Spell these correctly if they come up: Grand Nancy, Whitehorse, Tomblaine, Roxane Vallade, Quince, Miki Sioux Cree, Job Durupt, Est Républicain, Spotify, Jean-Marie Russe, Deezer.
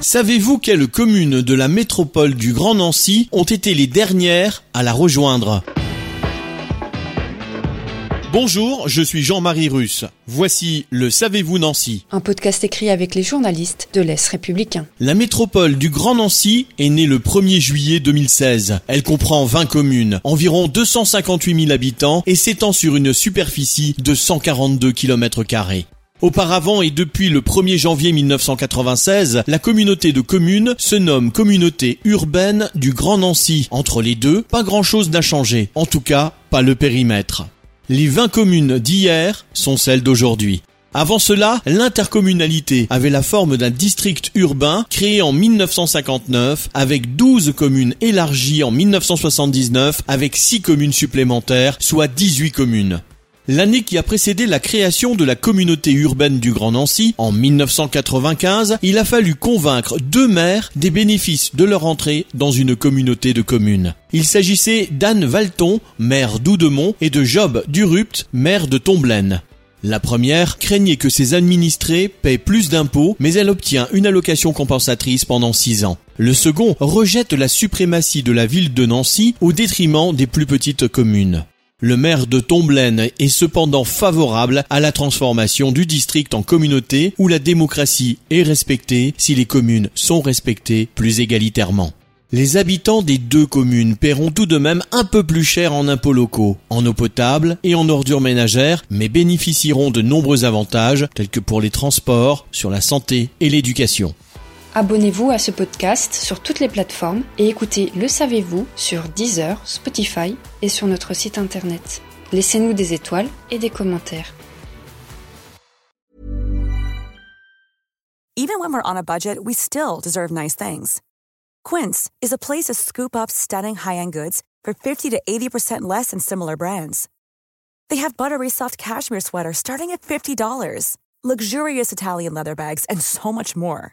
Savez-vous quelles communes de la métropole du Grand Nancy ont été les dernières à la rejoindre ? Bonjour, je suis Jean-Marie Russe. Voici le Savez-vous Nancy. Un podcast écrit avec les journalistes de l'Est Républicain. La métropole du Grand Nancy est née le 1er juillet 2016. Elle comprend 20 communes, environ 258 000 habitants et s'étend sur une superficie de 142 km². Auparavant et depuis le 1er janvier 1996, la communauté de communes se nomme Communauté urbaine du Grand Nancy. Entre les deux, pas grand-chose n'a changé, en tout cas pas le périmètre. Les 20 communes d'hier sont celles d'aujourd'hui. Avant cela, l'intercommunalité avait la forme d'un district urbain créé en 1959 avec 12 communes élargies en 1979 avec 6 communes supplémentaires, soit 18 communes. L'année qui a précédé la création de la communauté urbaine du Grand Nancy, en 1995, il a fallu convaincre 2 maires des bénéfices de leur entrée dans une communauté de communes. Il s'agissait d'Anne Valton, maire d'Oudemont, et de Job Durupt, maire de Tomblaine. La première craignait que ses administrés paient plus d'impôts, mais elle obtient une allocation compensatrice pendant 6 ans. Le second rejette la suprématie de la ville de Nancy au détriment des plus petites communes. Le maire de Tomblaine est cependant favorable à la transformation du district en communauté où la démocratie est respectée si les communes sont respectées plus égalitairement. Les habitants des 2 communes paieront tout de même un peu plus cher en impôts locaux, en eau potable et en ordures ménagères, mais bénéficieront de nombreux avantages tels que pour les transports, sur la santé et l'éducation. Abonnez-vous à ce podcast sur toutes les plateformes et écoutez Le Savez-vous sur Deezer, Spotify et sur notre site internet. Laissez-nous des étoiles et des commentaires. Even when we're on a budget, we still deserve nice things. Quince is a place to scoop up stunning high-end goods for 50 to 80% less than similar brands. They have buttery soft cashmere sweaters starting at $50, luxurious Italian leather bags, and so much more.